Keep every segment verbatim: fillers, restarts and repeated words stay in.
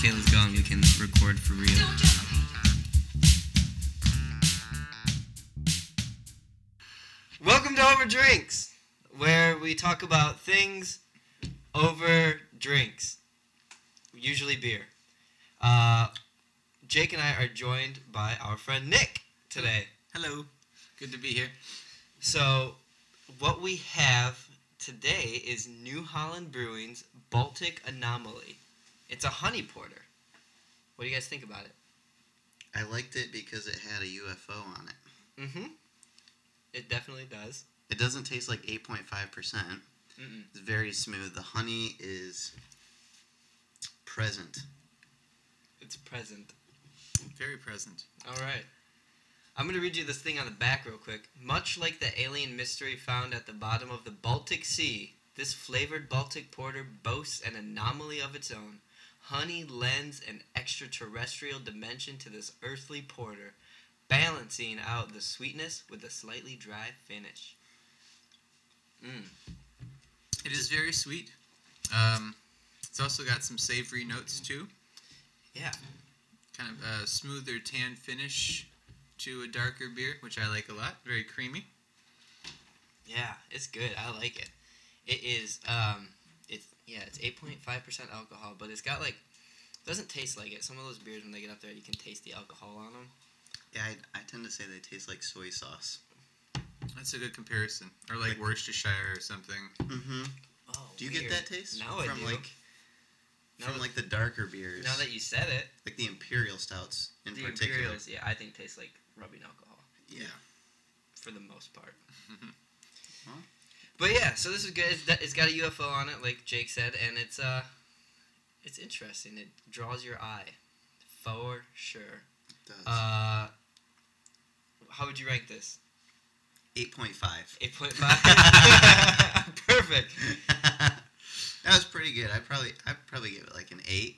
Kayla's gone, we can record for real. Welcome to Over Drinks, where we talk about things over drinks, usually beer. Uh, Jake and I are joined by our friend Nick today. Hello. Good to be here. So, what we have today is New Holland Brewing's Baltic Anomaly. It's a honey porter. What do you guys think about it? I liked it because it had a U F O on it. Mm-hmm. It definitely does. It doesn't taste like eight point five percent. Mm-mm. It's very smooth. The honey is present. It's present. Very present. All right. I'm going to read you this thing on the back real quick. Much like the alien mystery found at the bottom of the Baltic Sea, this flavored Baltic porter boasts an anomaly of its own. Honey lends an extraterrestrial dimension to this earthly porter, balancing out the sweetness with a slightly dry finish. Mm. It is very sweet. Um, it's also got some savory notes, too. Yeah. Kind of a smoother tan finish to a darker beer, which I like a lot. Very creamy. Yeah, it's good. I like it. It is, um, it's, yeah, it's eight point five percent alcohol, but it's got, like, it doesn't taste like it. Some of those beers, when they get up there, you can taste the alcohol on them. Yeah, I, I tend to say they taste like soy sauce. That's a good comparison. Or, like, like Worcestershire or something. Mm-hmm. Oh, do you weird. Get that taste? No, I do. Like, from, the, like, the darker beers. Now that you said it. Like the Imperial Stouts in the particular. The Imperials, yeah, I think taste like rubbing alcohol. Yeah. For the most part. Huh? But yeah, so this is good. It's, it's got a U F O on it, like Jake said, and it's uh, it's interesting. It draws your eye, for sure. It does. Uh, how would you rank this? Eight point five. Eight point five. Perfect. That was pretty good. I probably I probably give it like an eight.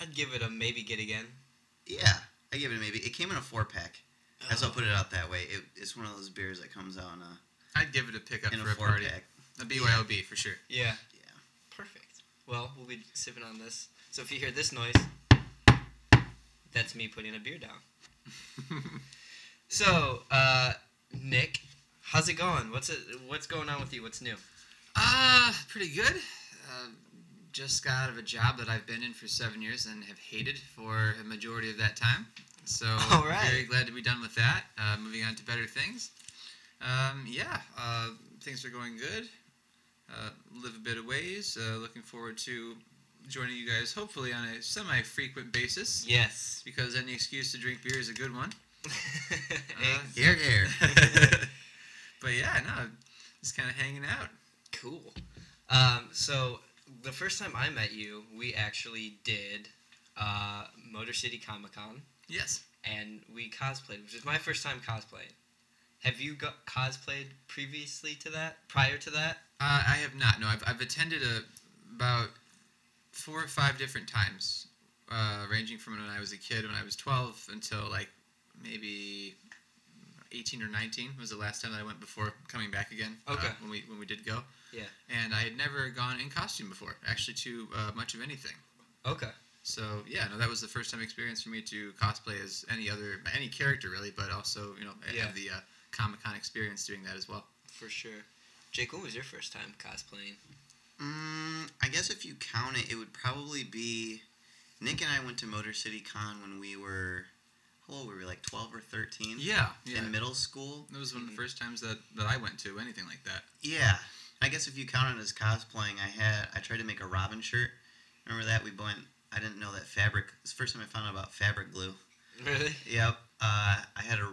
I'd give it a maybe get again. Yeah, I give it a maybe. It came in a four pack. Oh. That's why I put it out that way. It, it's one of those beers that comes out in a. I'd give it a pickup for a, a party. Pack. A B Y O B yeah. for sure. Yeah. Yeah. Perfect. Well, we'll be sipping on this. So if you hear this noise, that's me putting a beer down. So, uh, Nick, how's it going? What's it, What's going on with you? What's new? Uh, pretty good. Uh, just got out of a job that I've been in for seven years and have hated for a majority of that time. So, all right. Very glad to be done with that. Uh, moving on to better things. Um, yeah, uh, things are going good, uh, live a bit of ways, uh, looking forward to joining you guys hopefully on a semi-frequent basis. Yes. Because any excuse to drink beer is a good one. Here, here. But yeah, no, just kind of hanging out. Cool. Um, so, the first time I met you, we actually did, uh, Motor City Comic Con. Yes. And we cosplayed, which is my first time cosplaying. Have you go- cosplayed previously to that? Prior to that? Uh, I have not. No, I've I've attended a, about four or five different times, uh, ranging from when I was a kid, when I was twelve, until like maybe eighteen or nineteen was the last time that I went before coming back again. Okay. Uh, when we when we did go. Yeah. And I had never gone in costume before, actually, to uh, much of anything. Okay. So yeah, no, that was the first time experience for me to cosplay as any other any character really, but also you know yeah. have the uh, Comic-Con experience doing that as well. For sure. Jake, when was your first time cosplaying? Mm, I guess if you count it, it would probably be... Nick and I went to Motor City Con when we were... How old were we? Like twelve or thirteen? Yeah. yeah. In middle school? That was one of the first times that, that I went to, anything like that. Yeah. I guess if you count it as cosplaying, I had... I tried to make a Robin shirt. Remember that? We went... I didn't know that fabric... It's the first time I found out about fabric glue. Really? Yep. Uh, I had a...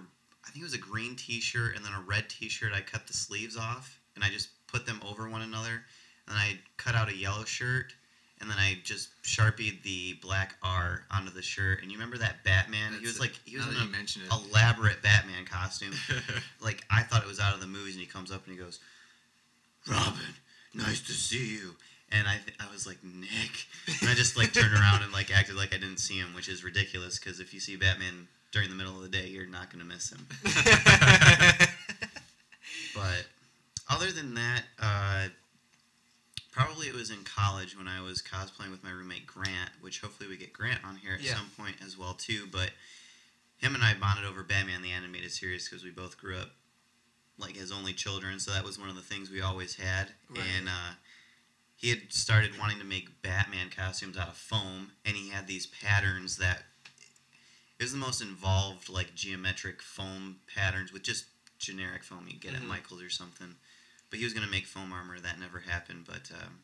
I think it was a green t-shirt and then a red t-shirt. I cut the sleeves off, and I just put them over one another. And then I cut out a yellow shirt, and then I just Sharpied the black R onto the shirt. And you remember that Batman? That's he was it. Like he was in an elaborate Batman costume. Like, I thought it was out of the movies, and he comes up and he goes, "Robin, nice to see you." And I th- I was like, "Nick." And I just, like, turned around and, like, acted like I didn't see him, which is ridiculous because if you see Batman during the middle of the day, you're not going to miss him. But other than that, uh, probably it was in college when I was cosplaying with my roommate Grant, which hopefully we get Grant on here at yeah. some point as well too, but him and I bonded over Batman the Animated Series because we both grew up like as only children, so that was one of the things we always had. Right. And uh, he had started wanting to make Batman costumes out of foam, and he had these patterns that it was the most involved like geometric foam patterns with just generic foam you get mm-hmm. at Michael's or something. But he was going to make foam armor. That never happened, but um,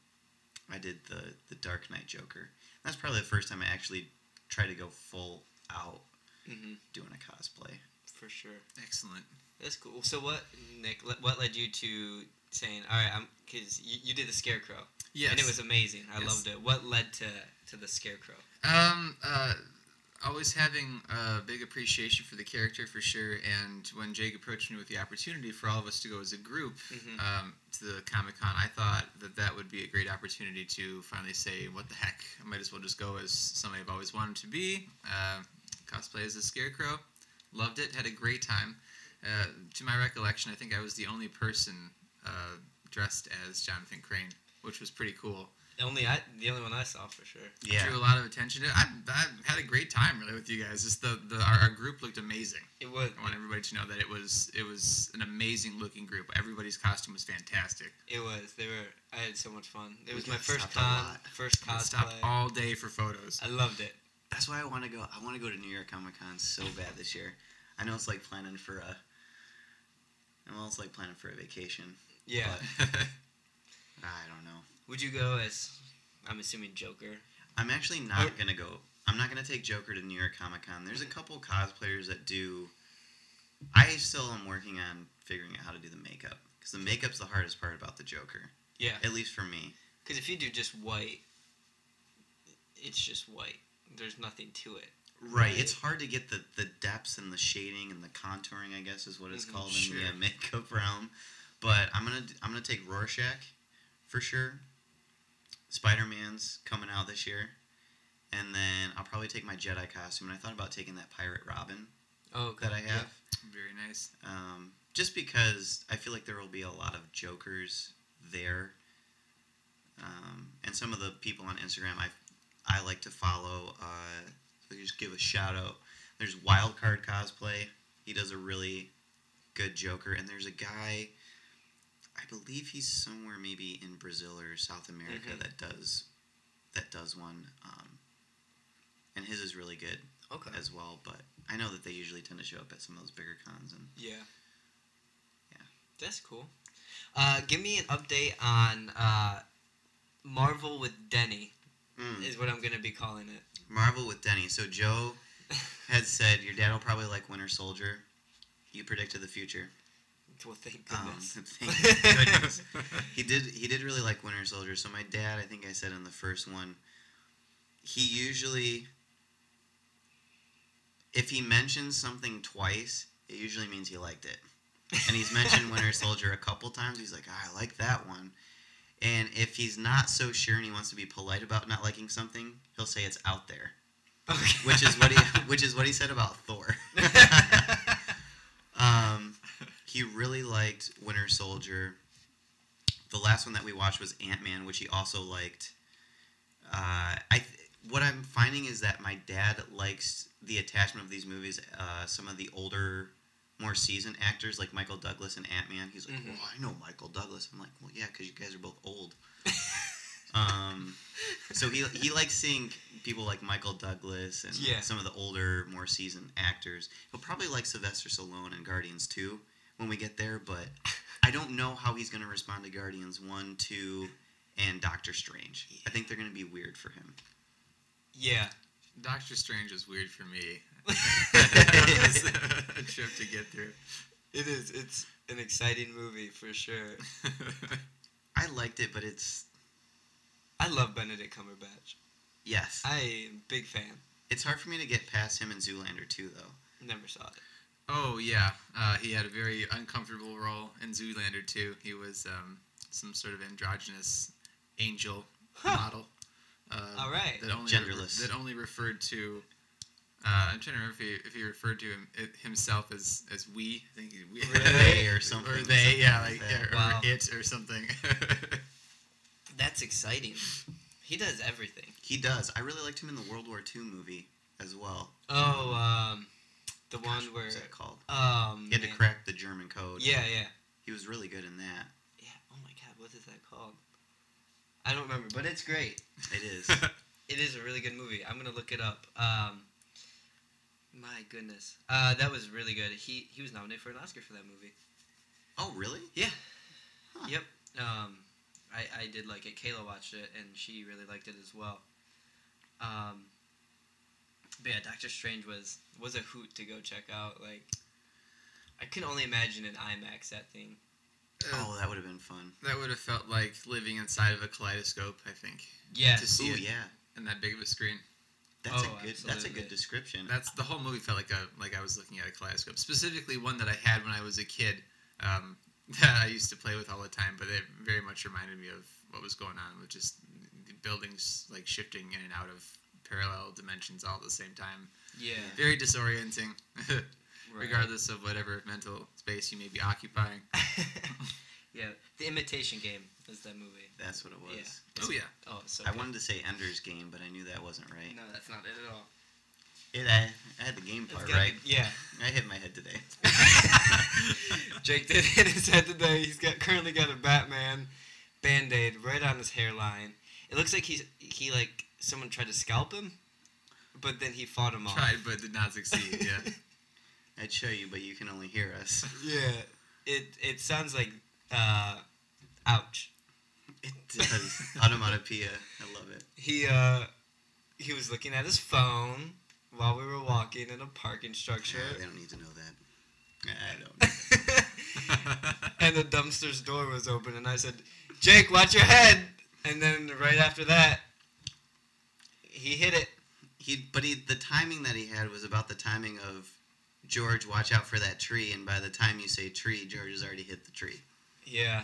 I did the, the Dark Knight Joker. That's probably the first time I actually tried to go full out mm-hmm. doing a cosplay. For sure. Excellent. That's cool. So what, Nick, what led you to saying, all right, I'm, because you, you did the Scarecrow. Yes. And it was amazing. I yes. loved it. What led to, to the Scarecrow? Um, uh... Always having a big appreciation for the character, for sure, and when Jake approached me with the opportunity for all of us to go as a group mm-hmm. um, to the Comic-Con, I thought that that would be a great opportunity to finally say, what the heck, I might as well just go as somebody I've always wanted to be, uh, cosplay as a Scarecrow, loved it, had a great time. Uh, to my recollection, I think I was the only person uh, dressed as Jonathan Crane, which was pretty cool. Only I, the only one I saw for sure. Yeah, drew a lot of attention. I I had a great time really with you guys. Just the, the our, our group looked amazing. It was. I want everybody to know that it was it was an amazing looking group. Everybody's costume was fantastic. It was. They were. I had so much fun. It we was my first con, first cosplay. Stopped all day for photos. I loved it. That's why I want to go. I want to go to New York Comic Con so bad this year. I know it's like planning for a. Well, it's like planning for a vacation. Yeah. But I don't know. Would you go as, I'm assuming, Joker? I'm actually not oh. going to go. I'm not going to take Joker to New York Comic Con. There's a couple cosplayers that do. I still am working on figuring out how to do the makeup. Because the makeup's the hardest part about the Joker. Yeah. At least for me. Because if you do just white, it's just white. There's nothing to it. Right. Right. It's hard to get the, the depths and the shading and the contouring, I guess, is what it's mm-hmm. called sure. in the uh, makeup realm. But I'm going to I'm gonna take Rorschach for sure. Spider-Man's coming out this year, and then I'll probably take my Jedi costume. And I thought about taking that Pirate Robin oh, okay. that I have. Yeah. Very nice. Um, just because I feel like there will be a lot of Jokers there, um, and some of the people on Instagram I I like to follow. Uh, so just give a shout out. There's Wildcard Cosplay. He does a really good Joker, and there's a guy. I believe he's somewhere maybe in Brazil or South America mm-hmm. that does that does one. Um, and his is really good okay. as well. But I know that they usually tend to show up at some of those bigger cons. And yeah. Yeah. That's cool. Uh, give me an update on uh, Marvel with Denny mm. is what I'm going to be calling it. Marvel with Denny. So Joe had said, your dad will probably like Winter Soldier. You predicted the future. Well, thank goodness. Um, thank goodness. he did. He did really like Winter Soldier. So my dad, I think I said in the first one, he usually, if he mentions something twice, it usually means he liked it. And he's mentioned Winter Soldier a couple times. He's like, oh, I like that one. And if he's not so sure and he wants to be polite about not liking something, he'll say it's out there, okay. which is what he which is what he said about Thor. um. He really liked Winter Soldier. The last one that we watched was Ant-Man, which he also liked. Uh, I th- what I'm finding is that my dad likes the attachment of these movies. Uh, some of the older, more seasoned actors like Michael Douglas and Ant-Man. He's like, mm-hmm. well, I know Michael Douglas. I'm like, well, yeah, because you guys are both old. um, so he he likes seeing people like Michael Douglas and yeah. some of the older, more seasoned actors. He'll probably like Sylvester Stallone and Guardians two. When we get there, but I don't know how he's going to respond to Guardians one, two, and Doctor Strange. Yeah. I think they're going to be weird for him. Yeah. Doctor Strange is weird for me. It was a trip to get through. It is. It's an exciting movie for sure. I liked it, but it's... I love Benedict Cumberbatch. Yes. I am a big fan. It's hard for me to get past him in Zoolander two, though. Never saw it. Oh, yeah. Uh, he had a very uncomfortable role in Zoolander two. He was um, some sort of androgynous angel huh. model. Uh, All right. That only Genderless. Re- that only referred to... Uh, I'm trying to remember if he, if he referred to him, it, himself as, as we. I think he, we they or something. Or they, something yeah. Like, like yeah or wow. it or something. that That's exciting. He does everything. He does. I really liked him in the World War Two movie as well. Oh, um, the Gosh, one where... What was that called? Um, he had man. to crack the German code. Yeah, yeah. He was really good in that. Yeah, oh my god, what is that called? I don't remember, but it's great. It is. It is a really good movie. I'm going to look it up. Um, my goodness. Uh, that was really good. He he was nominated for an Oscar for that movie. Oh, really? Yeah. Huh. Yep. Um, I, I did like it. Kayla watched it, and she really liked it as well. Um, but yeah, Doctor Strange was, was a hoot to go check out. Like, I can only imagine an IMAX that thing. Oh, that would have been fun. That would have felt like living inside of a kaleidoscope, I think. Yeah. To see Ooh, it yeah. in that big of a screen. That's oh, a good absolutely. that's a good description. That's the whole movie felt like a like I was looking at a kaleidoscope. Specifically one that I had when I was a kid, um, that I used to play with all the time, but it very much reminded me of what was going on with just the buildings like shifting in and out of parallel dimensions all at the same time. Yeah. Very disorienting. Right. Regardless of whatever mental space you may be occupying. Yeah, The Imitation Game is that movie. That's what it was. Yeah. Oh, yeah. Oh, so I good. wanted to say Ender's Game, but I knew that wasn't right. No, that's not it at all. It, I, I had the game part right. Be, yeah. I hit my head today. Jake did hit his head today. He's got currently got a Batman Band-Aid right on his hairline. It looks like he's, he, like, someone tried to scalp him, but then he fought him off. Tried, but did not succeed, yeah. I'd show you, but you can only hear us. Yeah, it it sounds like, uh, ouch. It does. Onomatopoeia. I love it. He, uh, he was looking at his phone while we were walking in a parking structure. I don't need to know that. I don't know that. And the dumpster's door was open, and I said, Jake, watch your head! And then right after that, he hit it. He, But he, the timing that he had was about the timing of... George, watch out for that tree, and by the time you say tree, George has already hit the tree. Yeah.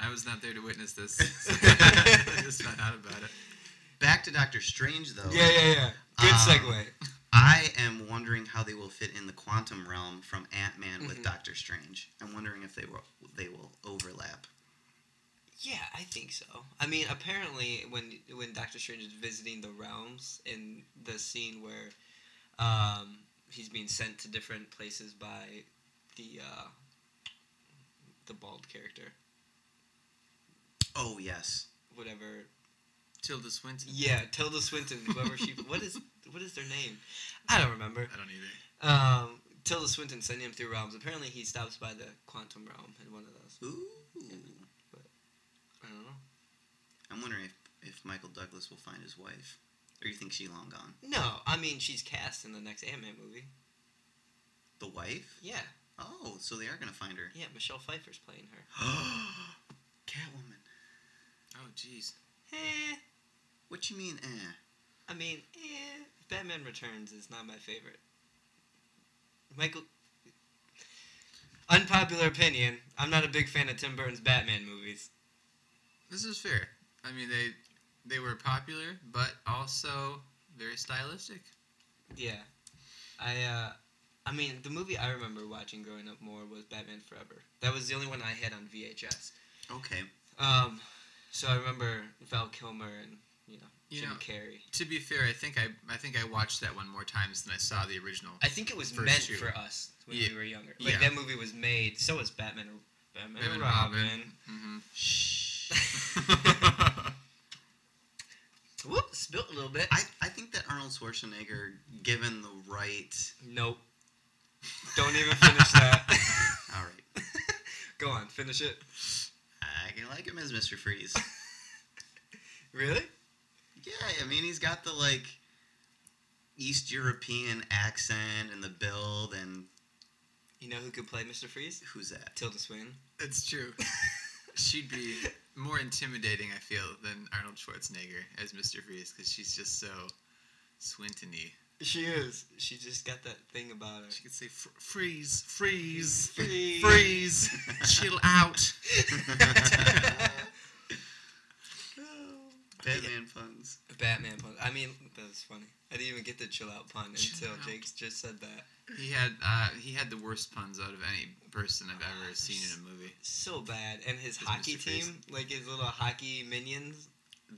I was not there to witness this. So I just found out about it. Back to Doctor Strange, though. Yeah, yeah, yeah. Good um, segue. I am wondering how they will fit in the Quantum Realm from Ant-Man mm-hmm. with Doctor Strange. I'm wondering if they will, they will overlap. Yeah, I think so. I mean, apparently, when when Doctor Strange is visiting the realms in the scene where... Um, he's being sent to different places by the uh, the bald character. Oh yes. Whatever. Tilda Swinton. Yeah, Tilda Swinton. Whoever she. What is what is their name? I don't remember. I don't either. Um, Tilda Swinton sent him through realms. Apparently, he stops by the Quantum Realm in one of those. Ooh. Yeah, but I don't know. I'm wondering if if Michael Douglas will find his wife. Or you think she's long gone? No, I mean, she's cast in the next Ant-Man movie. The wife? Yeah. Oh, so they are going to find her. Yeah, Michelle Pfeiffer's playing her. Catwoman. Oh, jeez. Eh. What you mean, eh? I mean, eh. Batman Returns is not my favorite. Michael... Unpopular opinion, I'm not a big fan of Tim Burton's Batman movies. This is fair. I mean, they... They were popular, but also very stylistic. Yeah. I uh, I mean, the movie I remember watching growing up more was Batman Forever. That was the only one I had on V H S. Okay. Um, so I remember Val Kilmer and, you know, Jim you know, Carrey. To be fair, I think I I think I watched that one more times than I saw the original. I think it was meant two. for us when yeah. we were younger. Like, yeah. that movie was made, so was Batman, Batman, Batman Robin. Robin. Mm-hmm. Shh. Whoop, spilt a little bit. I, I think that Arnold Schwarzenegger, given the right... Nope. Don't even finish that. All right. Go on, finish it. I can like him as Mister Freeze. Really? Yeah, I mean, he's got the, like, East European accent and the build and... You know who could play Mister Freeze? Who's that? Tilda Swinton. That's true. She'd be more intimidating, I feel, than Arnold Schwarzenegger as Mister Freeze, because she's just so Swinton-y. She is. She just got that thing about her. She could say, F- freeze, freeze, freeze, freeze, chill out. Batman puns. Batman pun. I mean, that was funny. I didn't even get the chill out pun chill until Jake just said that. He had uh, he had the worst puns out of any person I've ever uh, seen in a movie. So bad. And his hockey team, like his little hockey minions.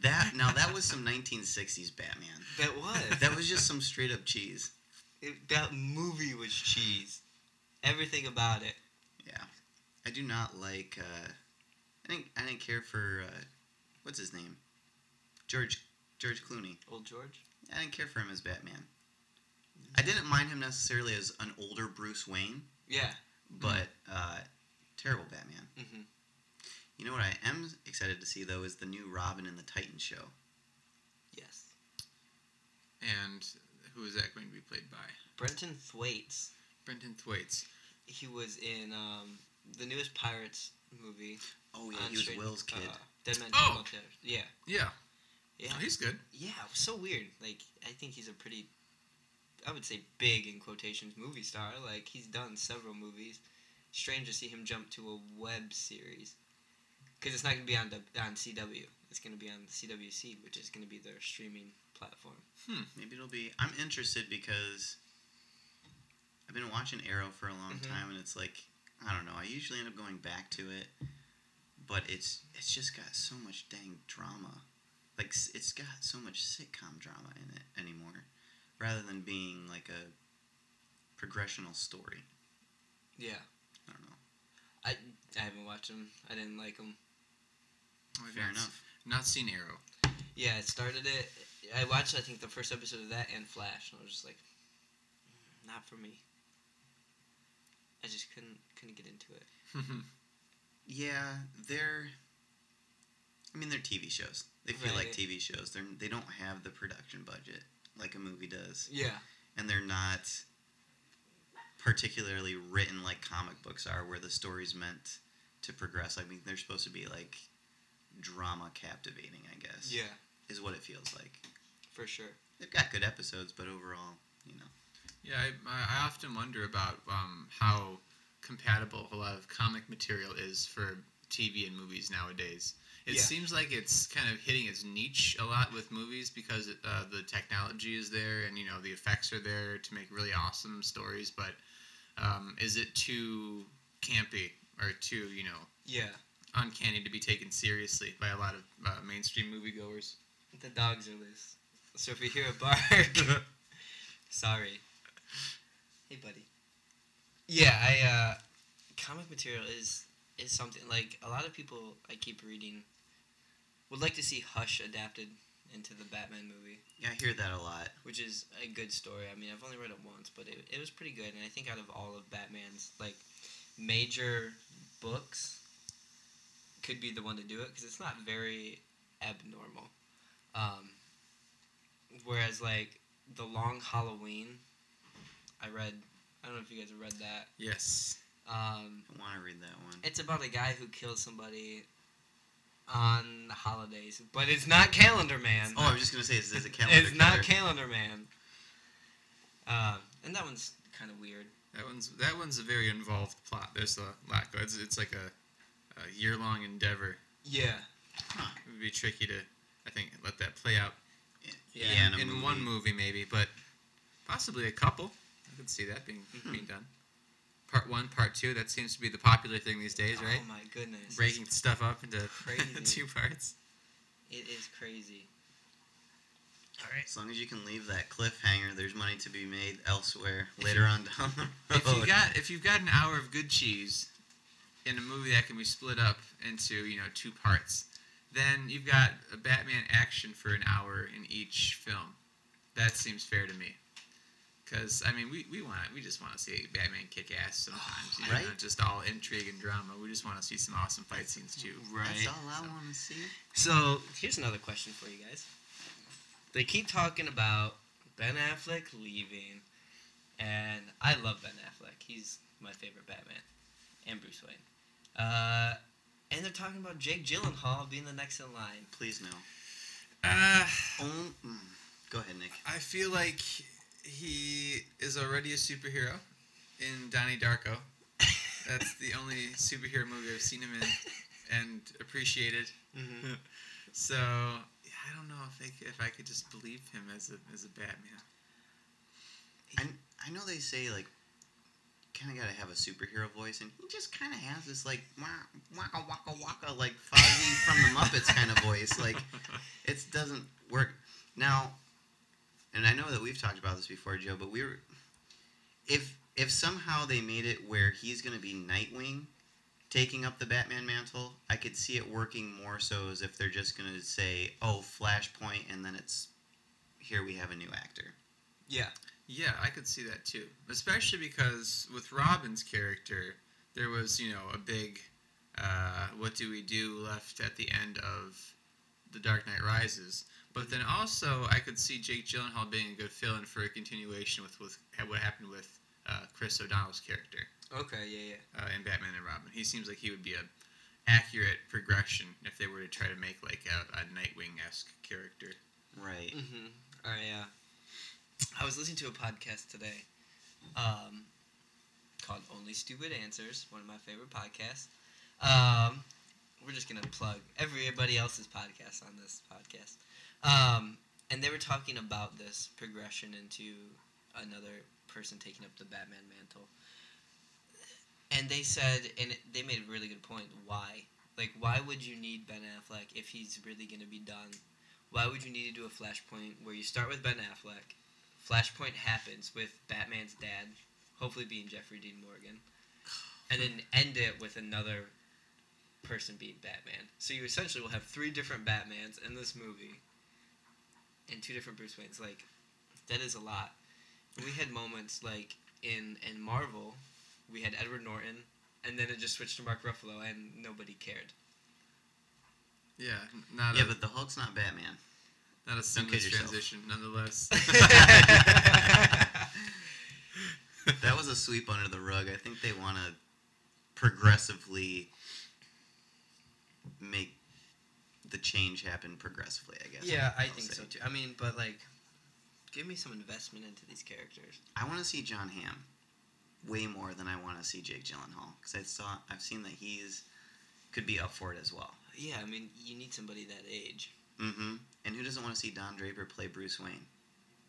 That now that was some nineteen sixties Batman. That was. That was just some straight up cheese. It, that movie was cheese. Everything about it. Yeah, I do not like. Uh, I think I didn't care for uh, what's his name, George George Clooney. Old George. I didn't care for him as Batman. I didn't mind him necessarily as an older Bruce Wayne. Yeah. But uh, terrible Batman. Mm-hmm. You know what I am excited to see, though, is the new Robin and the Titan show. Yes. And who is that going to be played by? Brenton Thwaites. Brenton Thwaites. He was in um, the newest Pirates movie. Oh, yeah, he was straight, Will's kid. Uh, Dead Man Tell No Tales. Yeah. Yeah. Yeah. Oh, he's good. Yeah, it was so weird. Like, I think he's a pretty, I would say big, in quotations, movie star. Like, he's done several movies. Strange to see him jump to a web series. Because it's not going to be on on C W. It's going to be on C W C, which is going to be their streaming platform. Hmm. Maybe it'll be... I'm interested because I've been watching Arrow for a long mm-hmm. time, and it's like, I don't know. I usually end up going back to it, but it's it's just got so much dang drama. Like, it's got so much sitcom drama in it anymore, rather than being like a progressional story. Yeah. I don't know. I, I haven't watched them. I didn't like them. Fair not, enough. Not seen Arrow. Yeah, I started it. I watched, I think, the first episode of that and Flash, and I was just like, not for me. I just couldn't couldn't get into it. Yeah, they're. I mean, they're T V shows. They feel right. like T V shows. They're they don't have the production budget like a movie does. Yeah. And they're not particularly written like comic books are, where the story's meant to progress. I mean, they're supposed to be like drama captivating, I guess. Yeah. Is what it feels like. For sure. They've got good episodes, but overall, you know. Yeah, I, I often wonder about um, how compatible a lot of comic material is for T V and movies nowadays. It yeah. seems like it's kind of hitting its niche a lot with movies because it, uh, the technology is there and, you know, the effects are there to make really awesome stories. But um, is it too campy or too, you know, yeah, uncanny to be taken seriously by a lot of uh, mainstream moviegoers? The dogs are loose. So if you hear a bark, sorry. Hey, buddy. Yeah, I uh, comic material is is something, like, a lot of people I keep reading would like to see Hush adapted into the Batman movie. Yeah, I hear that a lot. Which is a good story. I mean, I've only read it once, but it it was pretty good. And I think out of all of Batman's, like, major books, could be the one to do it, because it's not very abnormal. Um, whereas, like, The Long Halloween, I read, I don't know if you guys have read that. Yes. Um, I want to read that one. It's about a guy who kills somebody on the holidays, but it's not Calendar Man. Oh, I was just gonna say it's, it's a calendar. It's not Calendar Man. Um, and that one's kind of weird. That one's that one's a very involved plot. There's a lot. It's, it's like a, a year long endeavor. Yeah. Huh. It would be tricky to, I think, let that play out. Yeah. yeah in, in, in movie. One movie maybe, but possibly a couple. I could see that being mm-hmm. being done. Part one, part two, that seems to be the popular thing these days, right? Oh, my goodness. Breaking stuff up into two parts. It is crazy. All right. As long as you can leave that cliffhanger, there's money to be made elsewhere if later you, on down the road. If, you got, if you've got an hour of good cheese in a movie that can be split up into, you know, two parts, then you've got a Batman action for an hour in each film. That seems fair to me. Because, I mean, we, we want we just want to see Batman kick ass sometimes, you know, right? Not just all intrigue and drama. We just want to see some awesome fight scenes, too. Right. That's all I so. want to see. So, here's another question for you guys. They keep talking about Ben Affleck leaving, and I love Ben Affleck. He's my favorite Batman, and Bruce Wayne. Uh, and they're talking about Jake Gyllenhaal being the next in line. Please, no. Uh, um, go ahead, Nick. I feel like he is already a superhero in Donnie Darko. That's the only superhero movie I've seen him in and appreciated. Mm-hmm. So I don't know if they, if I could just believe him as a as a Batman. He, I I know they say like, kind of got to have a superhero voice, and he just kind of has this like waka waka waka like Fozzie from the Muppets kind of voice. Like, it doesn't work now. And I know that we've talked about this before, Joe, but we were if if somehow they made it where he's going to be Nightwing, taking up the Batman mantle, I could see it working more so as if they're just going to say, oh, Flashpoint, and then it's, here we have a new actor. Yeah. Yeah, I could see that too. Especially because with Robin's character, there was, you know, a big, uh, what do we do left at the end of The Dark Knight Rises. But then also, I could see Jake Gyllenhaal being a good fill-in for a continuation with, with what happened with uh, Chris O'Donnell's character. Okay, yeah, yeah. Uh, in Batman and Robin. He seems like he would be an accurate progression if they were to try to make, like, a, a Nightwing-esque character. Right. Mm-hmm. Oh, yeah. I was listening to a podcast today um, called Only Stupid Answers, one of my favorite podcasts. Um, we're just going to plug everybody else's podcast on this podcast. Um, and they were talking about this progression into another person taking up the Batman mantle. And they said, and they made a really good point, why? Like, why would you need Ben Affleck if he's really going to be done? Why would you need to do a Flashpoint where you start with Ben Affleck, Flashpoint happens with Batman's dad, hopefully being Jeffrey Dean Morgan, and then end it with another person being Batman. So you essentially will have three different Batmans in this movie, and two different Bruce Waynes. Like, that is a lot. We had moments, like, in, in Marvel... We had Edward Norton, and then it just switched to Mark Ruffalo, and nobody cared. Yeah, not yeah, a, but the Hulk's not Batman. Not a seamless transition, nonetheless. That was a sweep under the rug. I think they want to progressively make the change happen progressively, I guess. Yeah, I think so, too. I mean, but, like, give me some investment into these characters. I want to see Jon Hamm way more than I want to see Jake Gyllenhaal, because I saw I've seen that he's could be up for it as well. Yeah, I mean, you need somebody that age. Mm-hmm. And who doesn't want to see Don Draper play Bruce Wayne?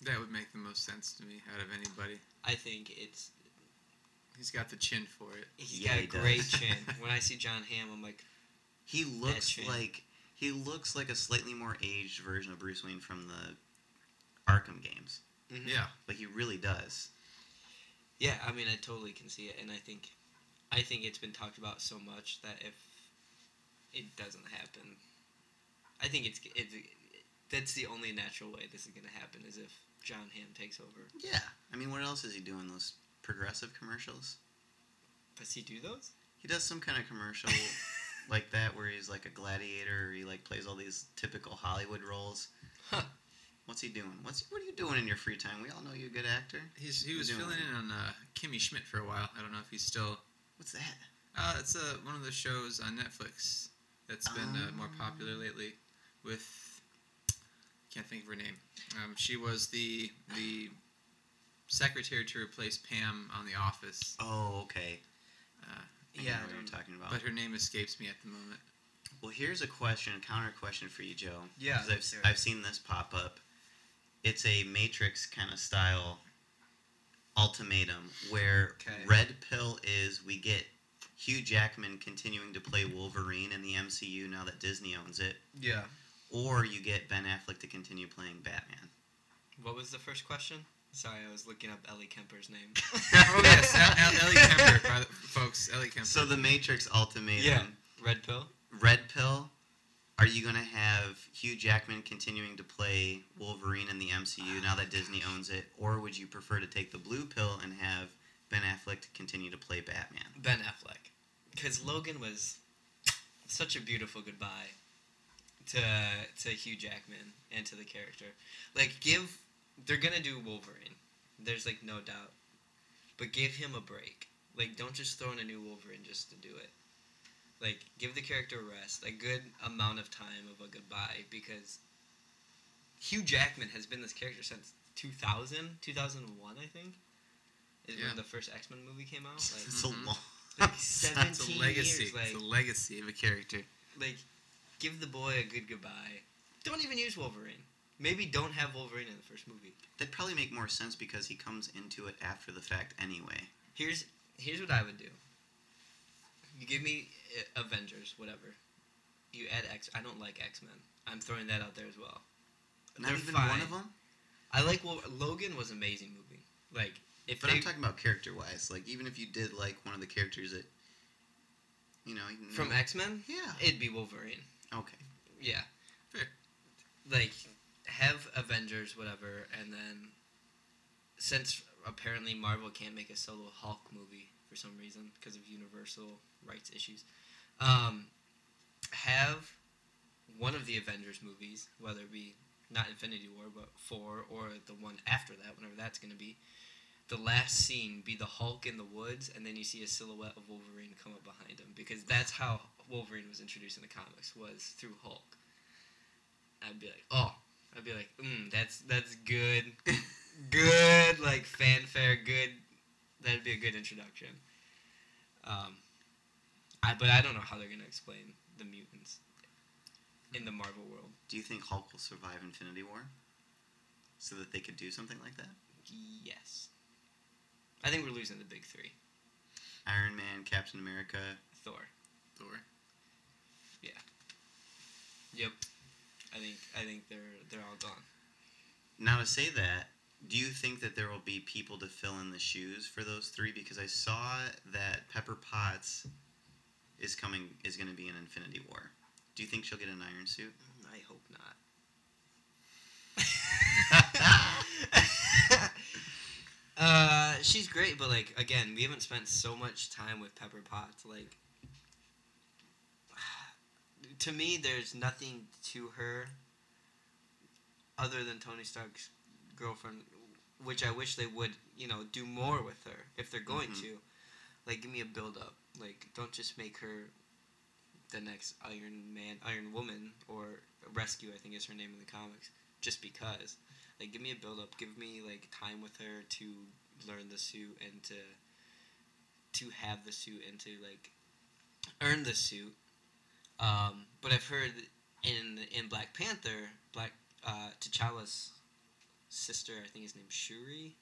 That would make the most sense to me out of anybody. I think it's he's got the chin for it. He's yeah, got a he great does. chin. When I see Jon Hamm, I'm like, he looks like he looks like a slightly more aged version of Bruce Wayne from the Arkham games. Mm-hmm. Yeah, but he really does. Yeah, I mean, I totally can see it, and I think, I think it's been talked about so much that if it doesn't happen, I think it's it's that's the only natural way this is going to happen is if Jon Hamm takes over. Yeah, I mean, what else is he doing? Those Progressive commercials? Does he do those? He does some kind of commercial like that where he's like a gladiator, or he like plays all these typical Hollywood roles. Huh. What's he doing? What's what are you doing in your free time? We all know you're a good actor. He's, he was filling in on uh, Kimmy Schmidt for a while. I don't know if he's still. What's that? Uh, it's uh, one of the shows on Netflix that's been um... uh, more popular lately. With can't think of her name. Um, she was the the secretary to replace Pam on The Office. Oh, okay. Uh, I yeah, know what you're talking about. But her name escapes me at the moment. Well, here's a question, a counter question for you, Joe. Yeah, because I've sure. I've seen this pop up. It's a Matrix kind of style ultimatum where okay. red pill is we get Hugh Jackman continuing to play Wolverine in the M C U now that Disney owns it. Yeah. Or you get Ben Affleck to continue playing Batman. What was the first question? Sorry, I was looking up Ellie Kemper's name. Oh, yes. Ellie Kemper, folks. Ellie Kemper. So the Matrix ultimatum. Yeah. Red pill? Red pill. Are you going to have Hugh Jackman continuing to play Wolverine in the M C U oh, now that Disney gosh. owns it? Or would you prefer to take the blue pill and have Ben Affleck to continue to play Batman? Ben Affleck. Because Logan was such a beautiful goodbye to to Hugh Jackman and to the character. Like, give... They're going to do Wolverine. There's, like, no doubt. But give him a break. Like, don't just throw in a new Wolverine just to do it. Like, give the character a rest, a good amount of time of a goodbye, because Hugh Jackman has been this character since two thousand, two thousand one, I think, is yeah. when the first X-Men movie came out. Like, it's a long... Like, seventeen it's a legacy. years. Like, it's a legacy of a character. Like, give the boy a good goodbye, don't even use Wolverine. Maybe don't have Wolverine in the first movie. That'd probably make more sense because he comes into it after the fact anyway. Here's here's what I would do. You give me Avengers, whatever. You add X. I don't like X-Men. I'm throwing that out there as well. Not They're even fine. One of them? I like... Well, Logan was an amazing movie. Like, if But they, I'm talking about character-wise. Like, even if you did like one of the characters that... You know... You know from X-Men? Yeah. It'd be Wolverine. Okay. Yeah. Fair. Like... Have Avengers, whatever, and then since apparently Marvel can't make a solo Hulk movie for some reason because of Universal rights issues, um, have one of the Avengers movies, whether it be not Infinity War, but four, or the one after that, whenever that's going to be, the last scene be the Hulk in the woods, and then you see a silhouette of Wolverine come up behind him, because that's how Wolverine was introduced in the comics, was through Hulk. I'd be like, oh. I'd be like, mm, that's that's good, good, like, fanfare, good, that'd be a good introduction. Um, I But I don't know how they're going to explain the mutants in the Marvel world. Do you think Hulk will survive Infinity War? So that they could do something like that? Yes. I think we're losing the big three. Iron Man, Captain America. Thor. Thor. Yeah. Yep. I think I think they're they're all gone. Now to say that, do you think that there will be people to fill in the shoes for those three? Because I saw that Pepper Potts is coming is going to be in Infinity War. Do you think she'll get an iron suit? I hope not. uh, she's great, but like again, we haven't spent so much time with Pepper Potts, like. To me, there's nothing to her other than Tony Stark's girlfriend, which I wish they would, you know, do more with her if they're going mm-hmm. to. Like, give me a build-up. Like, don't just make her the next Iron Man, Iron Woman, or Rescue, I think is her name in the comics, just because. Like, give me a build-up. Give me, like, time with her to learn the suit and to to have the suit and to, like, earn the suit. Um, but I've heard in in Black Panther, Black uh, T'Challa's sister, I think his name's Shuri.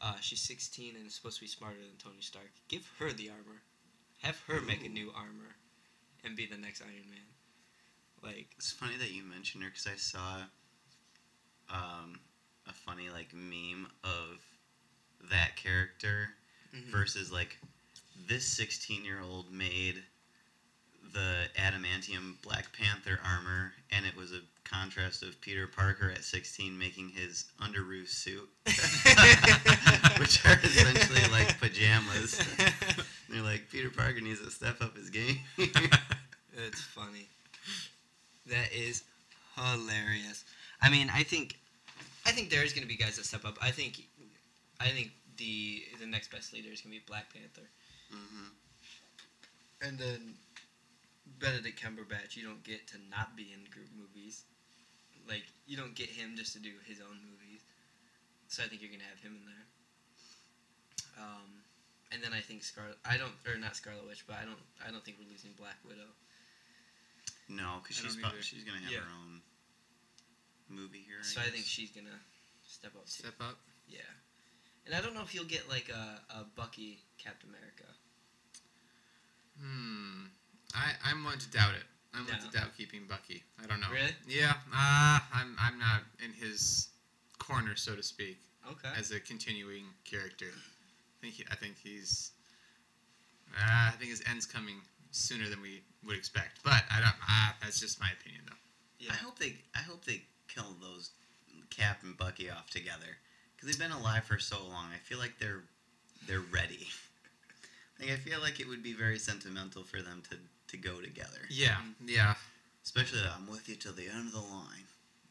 Uh, she's sixteen and is supposed to be smarter than Tony Stark. Give her the armor, have her Ooh. Make a new armor, and be the next Iron Man. Like it's funny that you mentioned her because I saw um, a funny like meme of that character mm-hmm. versus like this sixteen-year-old made. The adamantium Black Panther armor, and it was a contrast of Peter Parker at sixteen making his underoos suit, which are essentially like pajamas. They're like, Peter Parker needs to step up his game. That's funny. That is hilarious. I mean, I think, I think there's gonna be guys that step up. I think, I think the the next best leader is gonna be Black Panther, mm-hmm. and then. Benedict Cumberbatch, you don't get to not be in group movies. Like, you don't get him just to do his own movies. So I think you're going to have him in there. Um, and then I think Scarlet... I don't... Or not Scarlet Witch, but I don't I don't think we're losing Black Widow. No, because she's probably, she's going to have yeah. her own movie here. I so guess. I think she's going to step up too. Step up? Yeah. And I don't know if you'll get, like, a, a Bucky Captain America. Hmm... I, I'm one to doubt it. I'm no. one to doubt keeping Bucky. I don't know. Really? Yeah. Uh, I'm I'm not in his corner, so to speak. Okay. As a continuing character, I think he, I think he's. Uh, I think his end's coming sooner than we would expect. But I don't. Uh, that's just my opinion, though. Yeah. I hope they. I hope they kill those Cap and Bucky off together, because they've been alive for so long. I feel like they're they're ready. Like I feel like it would be very sentimental for them to. To go together. Yeah, yeah. Especially, I'm with you till the end of the line.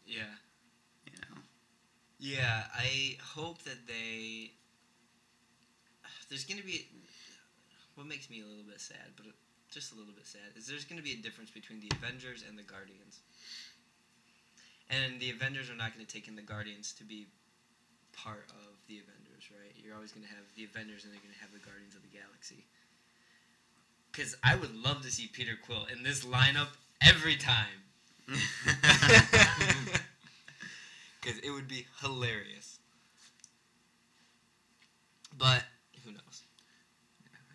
Yeah. You know? Yeah, I hope that they... There's going to be... What makes me a little bit sad, but just a little bit sad, is there's going to be a difference between the Avengers and the Guardians. And the Avengers are not going to take in the Guardians to be part of the Avengers, right? You're always going to have the Avengers and they're going to have the Guardians of the Galaxy. Because I would love to see Peter Quill in this lineup every time. Because it would be hilarious. But who knows?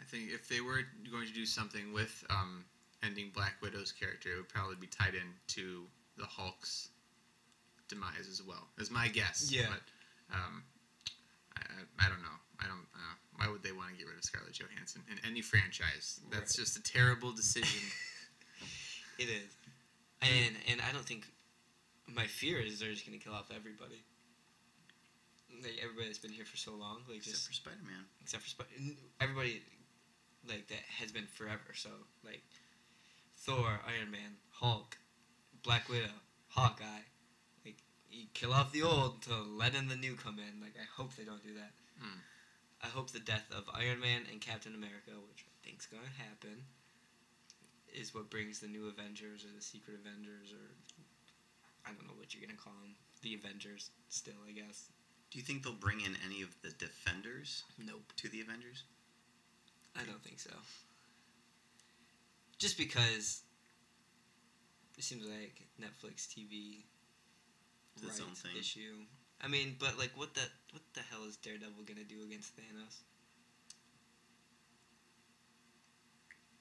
I think if they were going to do something with um, ending Black Widow's character, it would probably be tied in to the Hulk's demise as well. Is my guess. Yeah. But, um, I, I don't know. I don't. Uh, why would they want to get rid of Scarlett Johansson in any franchise? That's right. Just a terrible decision. It is. And and I don't think, my fear is they're just going to kill off everybody. Like, everybody that's been here for so long. Like except just, for Spider-Man. Except for Spider-Man. Everybody, like, that has been forever. So, like, Thor, Iron Man, Hulk, Black Widow, Hawkeye. Like, you kill off the old to let in the new come in. Like, I hope they don't do that. Mm. I hope the death of Iron Man and Captain America, which I think's going to happen, is what brings the new Avengers or the Secret Avengers or I don't know what you're going to call them. The Avengers still, I guess. Do you think they'll bring in any of the Defenders? Nope. To the Avengers? I don't think so. Just because it seems like Netflix T V rights issue. I mean, but like what the what the hell is Daredevil going to do against Thanos?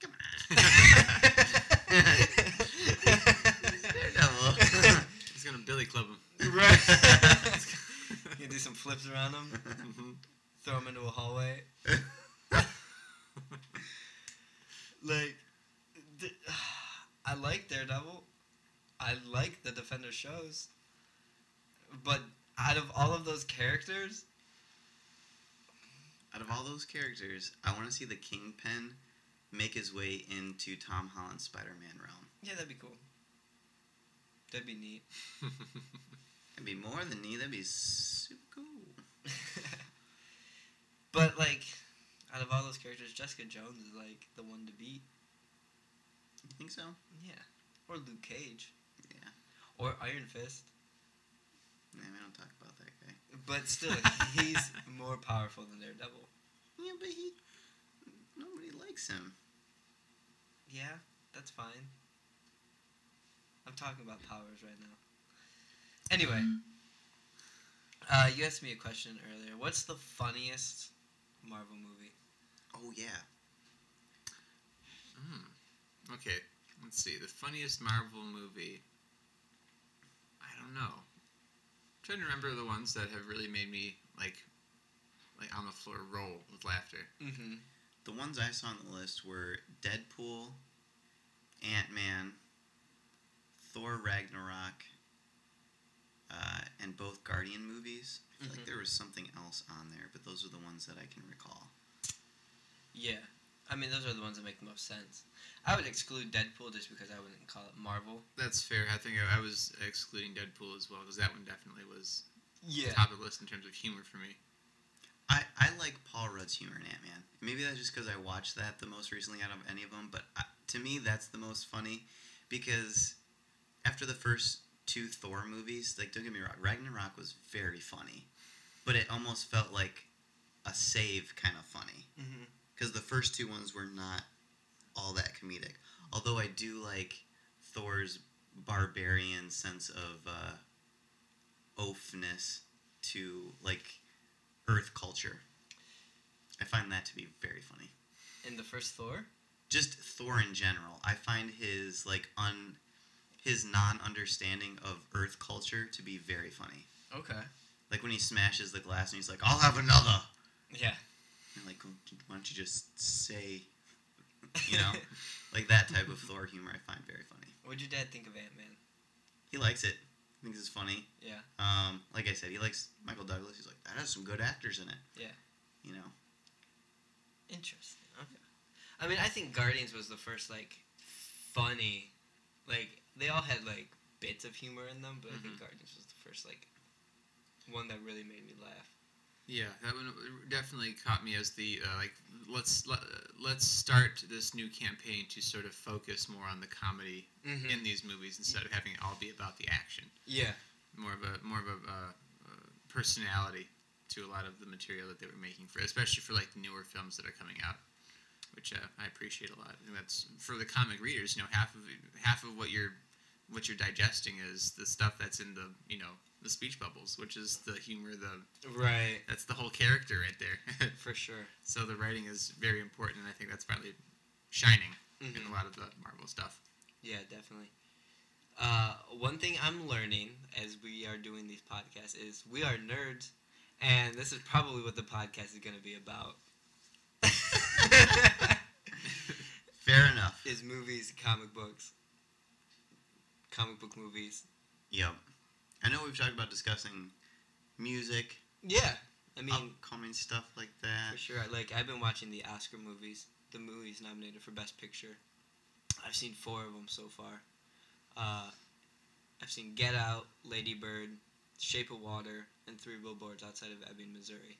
Come on. He's gonna billy club him. Right. He's gonna do some flips around him. Mm-hmm. Throw him into a hallway. Like, th- I like Daredevil. I like the Defender shows. But out of all of those characters, out of all those characters, I want to see the Kingpin make his way into Tom Holland's Spider-Man realm. Yeah, that'd be cool. That'd be neat. That'd be more than neat. That'd be super cool. But, like, out of all those characters, Jessica Jones is, like, the one to beat. You think so? Yeah. Or Luke Cage. Yeah. Or Iron Fist. Man, we don't talk about that guy. But still, he's more powerful than Daredevil. Yeah, but he... Nobody likes him. Yeah, that's fine. I'm talking about powers right now. Anyway, uh, you asked me a question earlier. What's the funniest Marvel movie? Oh, yeah. Mm. Okay, let's see. The funniest Marvel movie... I don't know. I'm trying to remember the ones that have really made me, like, like on the floor roll with laughter. Mm-hmm. The ones I saw on the list were Deadpool, Ant-Man... Thor Ragnarok, uh, and both Guardian movies. I feel mm-hmm. like there was something else on there, but those are the ones that I can recall. Yeah. I mean, those are the ones that make the most sense. I would exclude Deadpool just because I wouldn't call it Marvel. That's fair. I think I, I was excluding Deadpool as well, because that one definitely was yeah. top of the list in terms of humor for me. I, I like Paul Rudd's humor in Ant-Man. Maybe that's just because I watched that the most recently out of any of them, but I, to me, that's the most funny, because... After the first two Thor movies, like, don't get me wrong, Ragnarok was very funny, but it almost felt like a save kind of funny, because mm-hmm. the first two ones were not all that comedic, although I do like Thor's barbarian sense of uh, oafness to, like, Earth culture. I find that to be very funny. In the first Thor? Just Thor in general. I find his, like, un... his non-understanding of Earth culture to be very funny. Okay. Like when he smashes the glass and he's like, I'll have another! Yeah. And like, well, why don't you just say, you know? Like that type of Thor humor I find very funny. What'd your dad think of Ant-Man? He likes it. He thinks it's funny. Yeah. Um, like I said, he likes Michael Douglas. He's like, that has some good actors in it. Yeah. You know? Interesting. Okay. I mean, I think Guardians was the first, like, funny, like, they all had, like, bits of humor in them, but mm-hmm. I think Guardians was the first, like, one that really made me laugh. Yeah, that one definitely caught me as the, uh, like, let's let, let's start this new campaign to sort of focus more on the comedy mm-hmm. in these movies instead of having it all be about the action. Yeah. More of a more of a uh, personality to a lot of the material that they were making, for, especially for, like, newer films that are coming out. Which uh, I appreciate a lot. And that's for the comic readers, you know, half of half of what your what you're digesting is the stuff that's in the, you know, the speech bubbles, which is the humor, the right. That's the whole character right there. For sure. So the writing is very important, and I think that's probably shining mm-hmm. in a lot of the Marvel stuff. Yeah, definitely. Uh, one thing I'm learning as we are doing these podcasts is we are nerds, and this is probably what the podcast is going to be about. Fair enough. Is movies, comic books, comic book movies. Yep. I know we've talked about discussing music. Yeah. I mean, upcoming stuff like that. For sure. Like, I've been watching the Oscar movies, the movies nominated for Best Picture. I've seen four of them so far. Uh, I've seen Get Out, Lady Bird, Shape of Water, and Three Billboards Outside of Ebbing, Missouri.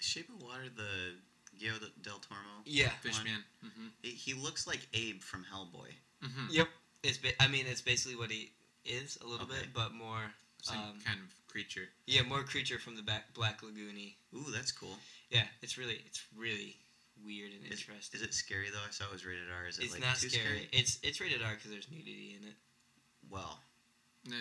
Shape of Water, the Guillermo del Toro. Yeah. Fishman. Mm-hmm. He looks like Abe from Hellboy. Mm-hmm. Yep. It's. Ba- I mean, it's basically what he is a little okay. bit, but more. Same um, kind of creature. Yeah, more creature from the back Black Lagoon-y. Ooh, that's cool. Yeah, it's really, it's really weird and is, interesting. Is it scary though? I saw it was rated R. Is it it's like not too scary. scary? It's it's rated R because there's nudity in it. Well, no,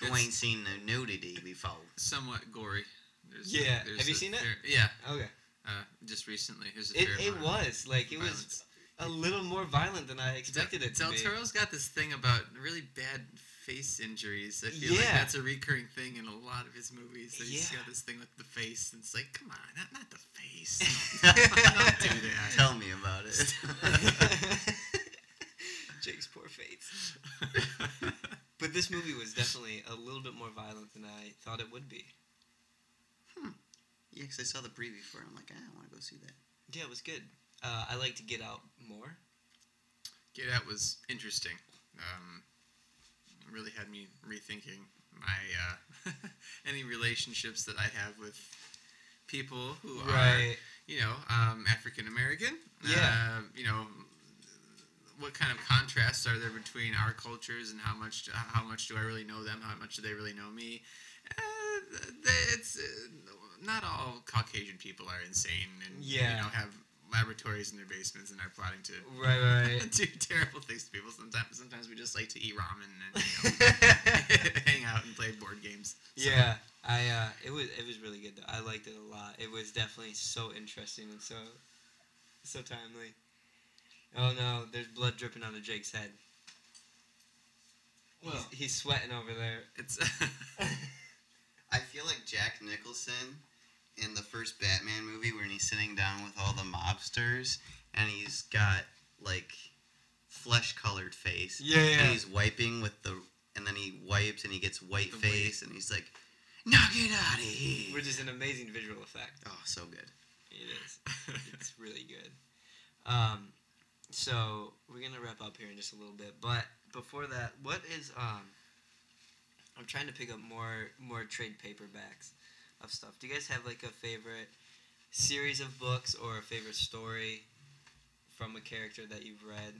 who ain't seen no nudity before? Somewhat gory. There's yeah. A, Have you a, seen it? There, yeah. Okay. Uh, just recently. Here's a it it violence. was like it violence. was a little more violent than I expected Del, it to Del be. Del Toro's got this thing about really bad face injuries. I feel yeah. like that's a recurring thing in a lot of his movies. So he's yeah. got this thing with the face, and it's like, come on, not, not the face. Don't do that. Tell me about it. Jake's poor face. But this movie was definitely a little bit more violent than I thought it would be. Hmm. Yeah, because I saw the preview for it. I'm like, I want to go see that. Yeah, it was good. Uh, I liked Get Out more. Get Out was interesting. Um, really had me rethinking my uh, any relationships that I have with people who right. are, you know, um, African American. Yeah. Uh, you know, what kind of contrasts are there between our cultures, and how much how much do I really know them? How much do they really know me? Uh, it's uh, not all Caucasian people are insane and yeah. you know have laboratories in their basements and are plotting to right, right. do terrible things to people. Sometimes sometimes we just like to eat ramen and, you know, hang out and play board games. So. Yeah, I uh, it was it was really good though. I liked it a lot. It was definitely so interesting and so so timely. Oh no, there's blood dripping onto Jake's head. Well, he's, he's sweating over there. It's. I feel like Jack Nicholson in the first Batman movie where he's sitting down with all the mobsters and he's got like flesh-colored face. Yeah, yeah. And he's wiping with the, and then he wipes and he gets white the face weight. And he's like, knock it out of here. Which is an amazing visual effect. Oh, so good. It is. It's really good. Um, so we're gonna wrap up here in just a little bit, but before that, what is um? I'm trying to pick up more more trade paperbacks of stuff. Do you guys have like a favorite series of books or a favorite story from a character that you've read?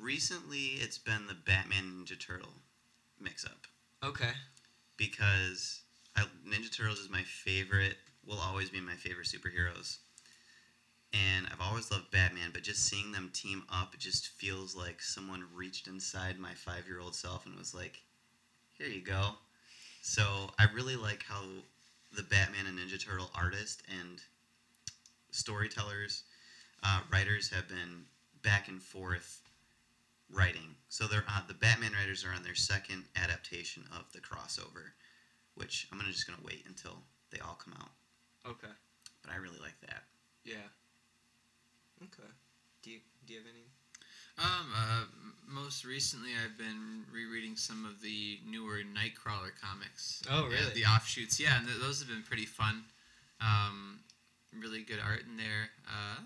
Recently, it's been the Batman Ninja Turtle mix-up. Okay. Because I, Ninja Turtles is my favorite, will always be my favorite superheroes. And I've always loved Batman, but just seeing them team up, it just feels like someone reached inside my five-year-old self and was like, here you go. So I really like how the Batman and Ninja Turtle artists and storytellers, uh, writers have been back and forth writing. So they're on, the Batman writers are on their second adaptation of the crossover, which I'm gonna just going to wait until they all come out. Okay. But I really like that. Yeah. Okay. Do you do you have any? Um. Uh, most recently, I've been rereading some of the newer Nightcrawler comics. Oh, really? Yeah, the offshoots, yeah, and th- those have been pretty fun. Um, really good art in there. Uh,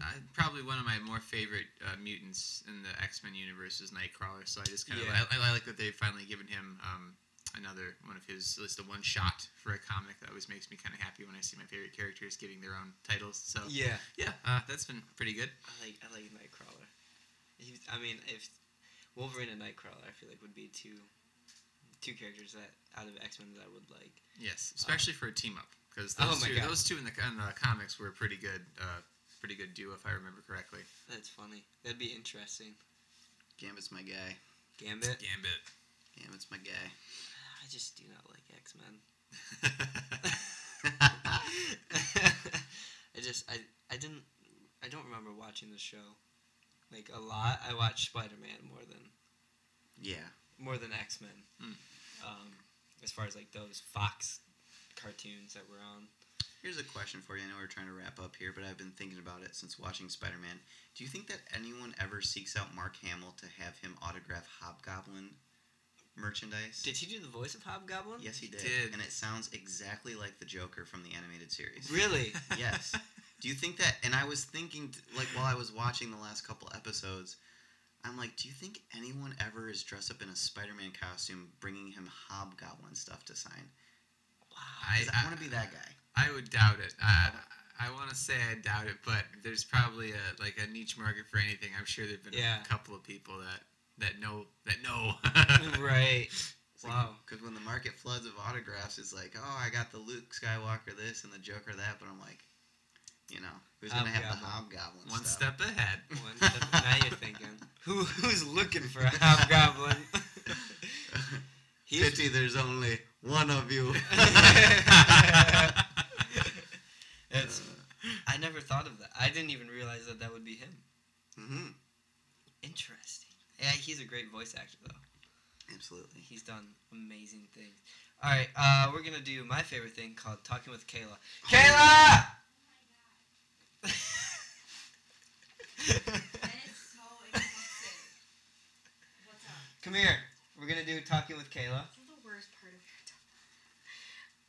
uh probably one of my more favorite uh, mutants in the X-Men universe is Nightcrawler. So I just kind of yeah. I, I like that they've finally given him um another one of his, at least a one shot for a comic. That always makes me kind of happy when I see my favorite characters getting their own titles. So yeah, yeah, uh, that's been pretty good. I like I like Nightcrawler. He's, I mean, if Wolverine and Nightcrawler, I feel like would be two two characters that out of X-Men that I would like. Yes, especially um, for a team up, because those, oh those two in the in the comics were a pretty good, uh, pretty good duo if I remember correctly. That's funny. That'd be interesting. Gambit's my guy. Gambit? Gambit. Gambit's my guy. I just do not like X-Men. I just, I, I didn't, I don't remember watching the show. Like, a lot. I watched Spider-Man more than... Yeah. More than X-Men. Mm. Um, as far as, like, those Fox cartoons that were on. Here's a question for you. I know we're trying to wrap up here, but I've been thinking about it since watching Spider-Man. Do you think that anyone ever seeks out Mark Hamill to have him autograph Hobgoblin merchandise? Did he do the voice of Hobgoblin? Yes, he did. He did. And it sounds exactly like the Joker from the animated series. Really? Yes. Do you think that... And I was thinking, like, while I was watching the last couple episodes, I'm like, do you think anyone ever is dressed up in a Spider-Man costume bringing him Hobgoblin stuff to sign? Wow. I, I, I want to be that guy. I would doubt it. I, I want to say I doubt it, but there's probably a like a niche market for anything. I'm sure there've been yeah. a couple of people that, that know that know. Right. It's wow. Because like, when the market floods of autographs, it's like, oh, I got the Luke Skywalker this and the Joker that, but I'm like, you know, who's gonna Hobgoblin. have the Hobgoblin? One stuff? step ahead. One step. Now you're thinking, who who's looking for a Hobgoblin? Pity there's only one of you. It's, I never thought of that. I didn't even realize that that would be him. Mm-hmm. Interesting. Yeah, he's a great voice actor, though. Absolutely. He's done amazing things. All right, uh, we're going to do my favorite thing called Talking with Kayla. Oh. Kayla! Oh, my God. That is so expensive. What's up? Come here. We're going to do Talking with Kayla. This is the worst part of your talk.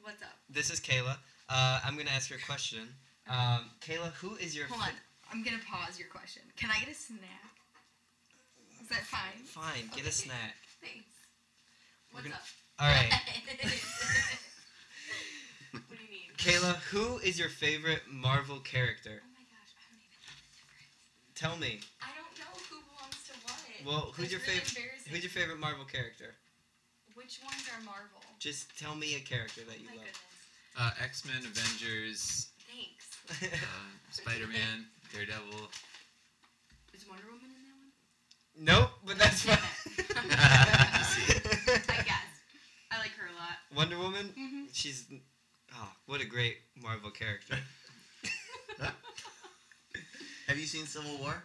What's up? This is Kayla. Uh, I'm going to ask her a question. Um, Kayla, who is your... Hold f- on. I'm going to pause your question. Can I get a snack? Is that fine? Fine. Okay. Get a snack. Thanks. What's gonna... up? All right. What do you need? Kayla, who is your favorite Marvel character? Oh, my gosh. I don't even know the difference. Tell me. I don't know who belongs to what. Well, who's That's your really favorite? Who's your favorite Marvel character? Which ones are Marvel? Just tell me a character that you oh, my love. Goodness. Uh, X-Men, Avengers. Thanks. Uh, Spider-Man, Daredevil. Is Wonder Woman in that one? Nope, but that's fine. I guess. I like her a lot. Wonder Woman? Mm-hmm. She's, oh, what a great Marvel character. Have you seen Civil War?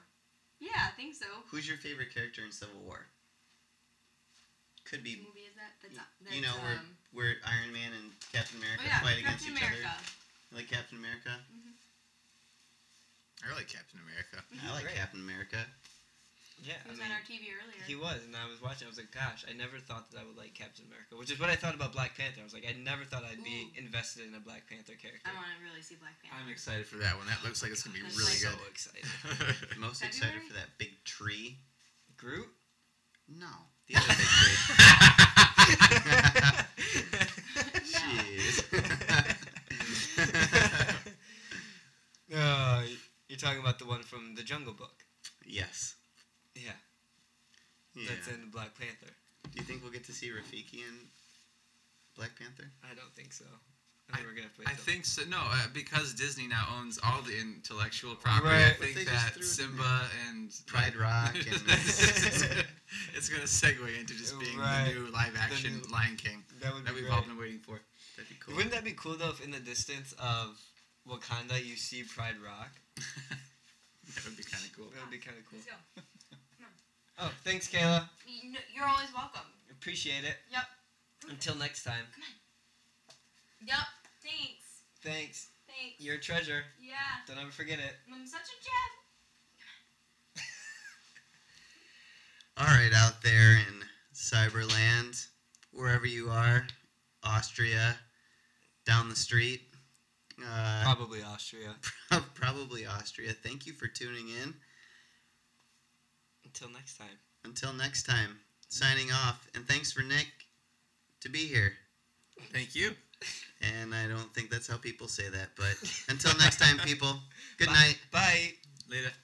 Yeah, I think so. Who's your favorite character in Civil War? Could be. What movie is that? That's, that's, you know, um, we're... Where Iron Man and Captain America oh, yeah. fight Captain against each America. other. You like Captain America? Mm-hmm. I like Captain America. I like Great. Captain America. Yeah, he was I mean, on our T V earlier. He was, and I was watching. I was like, gosh, I never thought that I would like Captain America, which is what I thought about Black Panther. I was like, I never thought I'd Ooh. be invested in a Black Panther character. I want to really see Black Panther. I'm excited for that one. That looks like it's going to be I'm really so good. I'm so excited. Most February? excited for that big tree. Groot? No. The other big tree. Jeez. uh, you're talking about the one from The Jungle Book. Yes. Yeah. yeah. That's in Black Panther. Do you think we'll get to see Rafiki in Black Panther? I don't think so. I think I, we're gonna play. I double. think so. No, uh, because Disney now owns all the intellectual property. Right. I think that Simba and Pride Rock and. It's going to segue into just being right. the new live-action Lion King that, would that we've great. all been waiting for. That'd be cool. Wouldn't that be cool, though, if in the distance of Wakanda you see Pride Rock? That would be kind of cool. That would be kind of cool. Let's go. Come on. Oh, thanks, Kayla. You're always welcome. Appreciate it. Yep. Until next time. Come on. Yep. Thanks. Thanks. Thanks. You're a treasure. Yeah. Don't ever forget it. I'm such a gem. All right, out there in Cyberland, wherever you are, Austria, down the street. Uh, probably Austria. Pro- probably Austria. Thank you for tuning in. Until next time. Until next time. Signing off. And thanks for Nick to be here. Thank you. And I don't think that's how people say that, but until next time, people, good Bye. night. Bye. Later.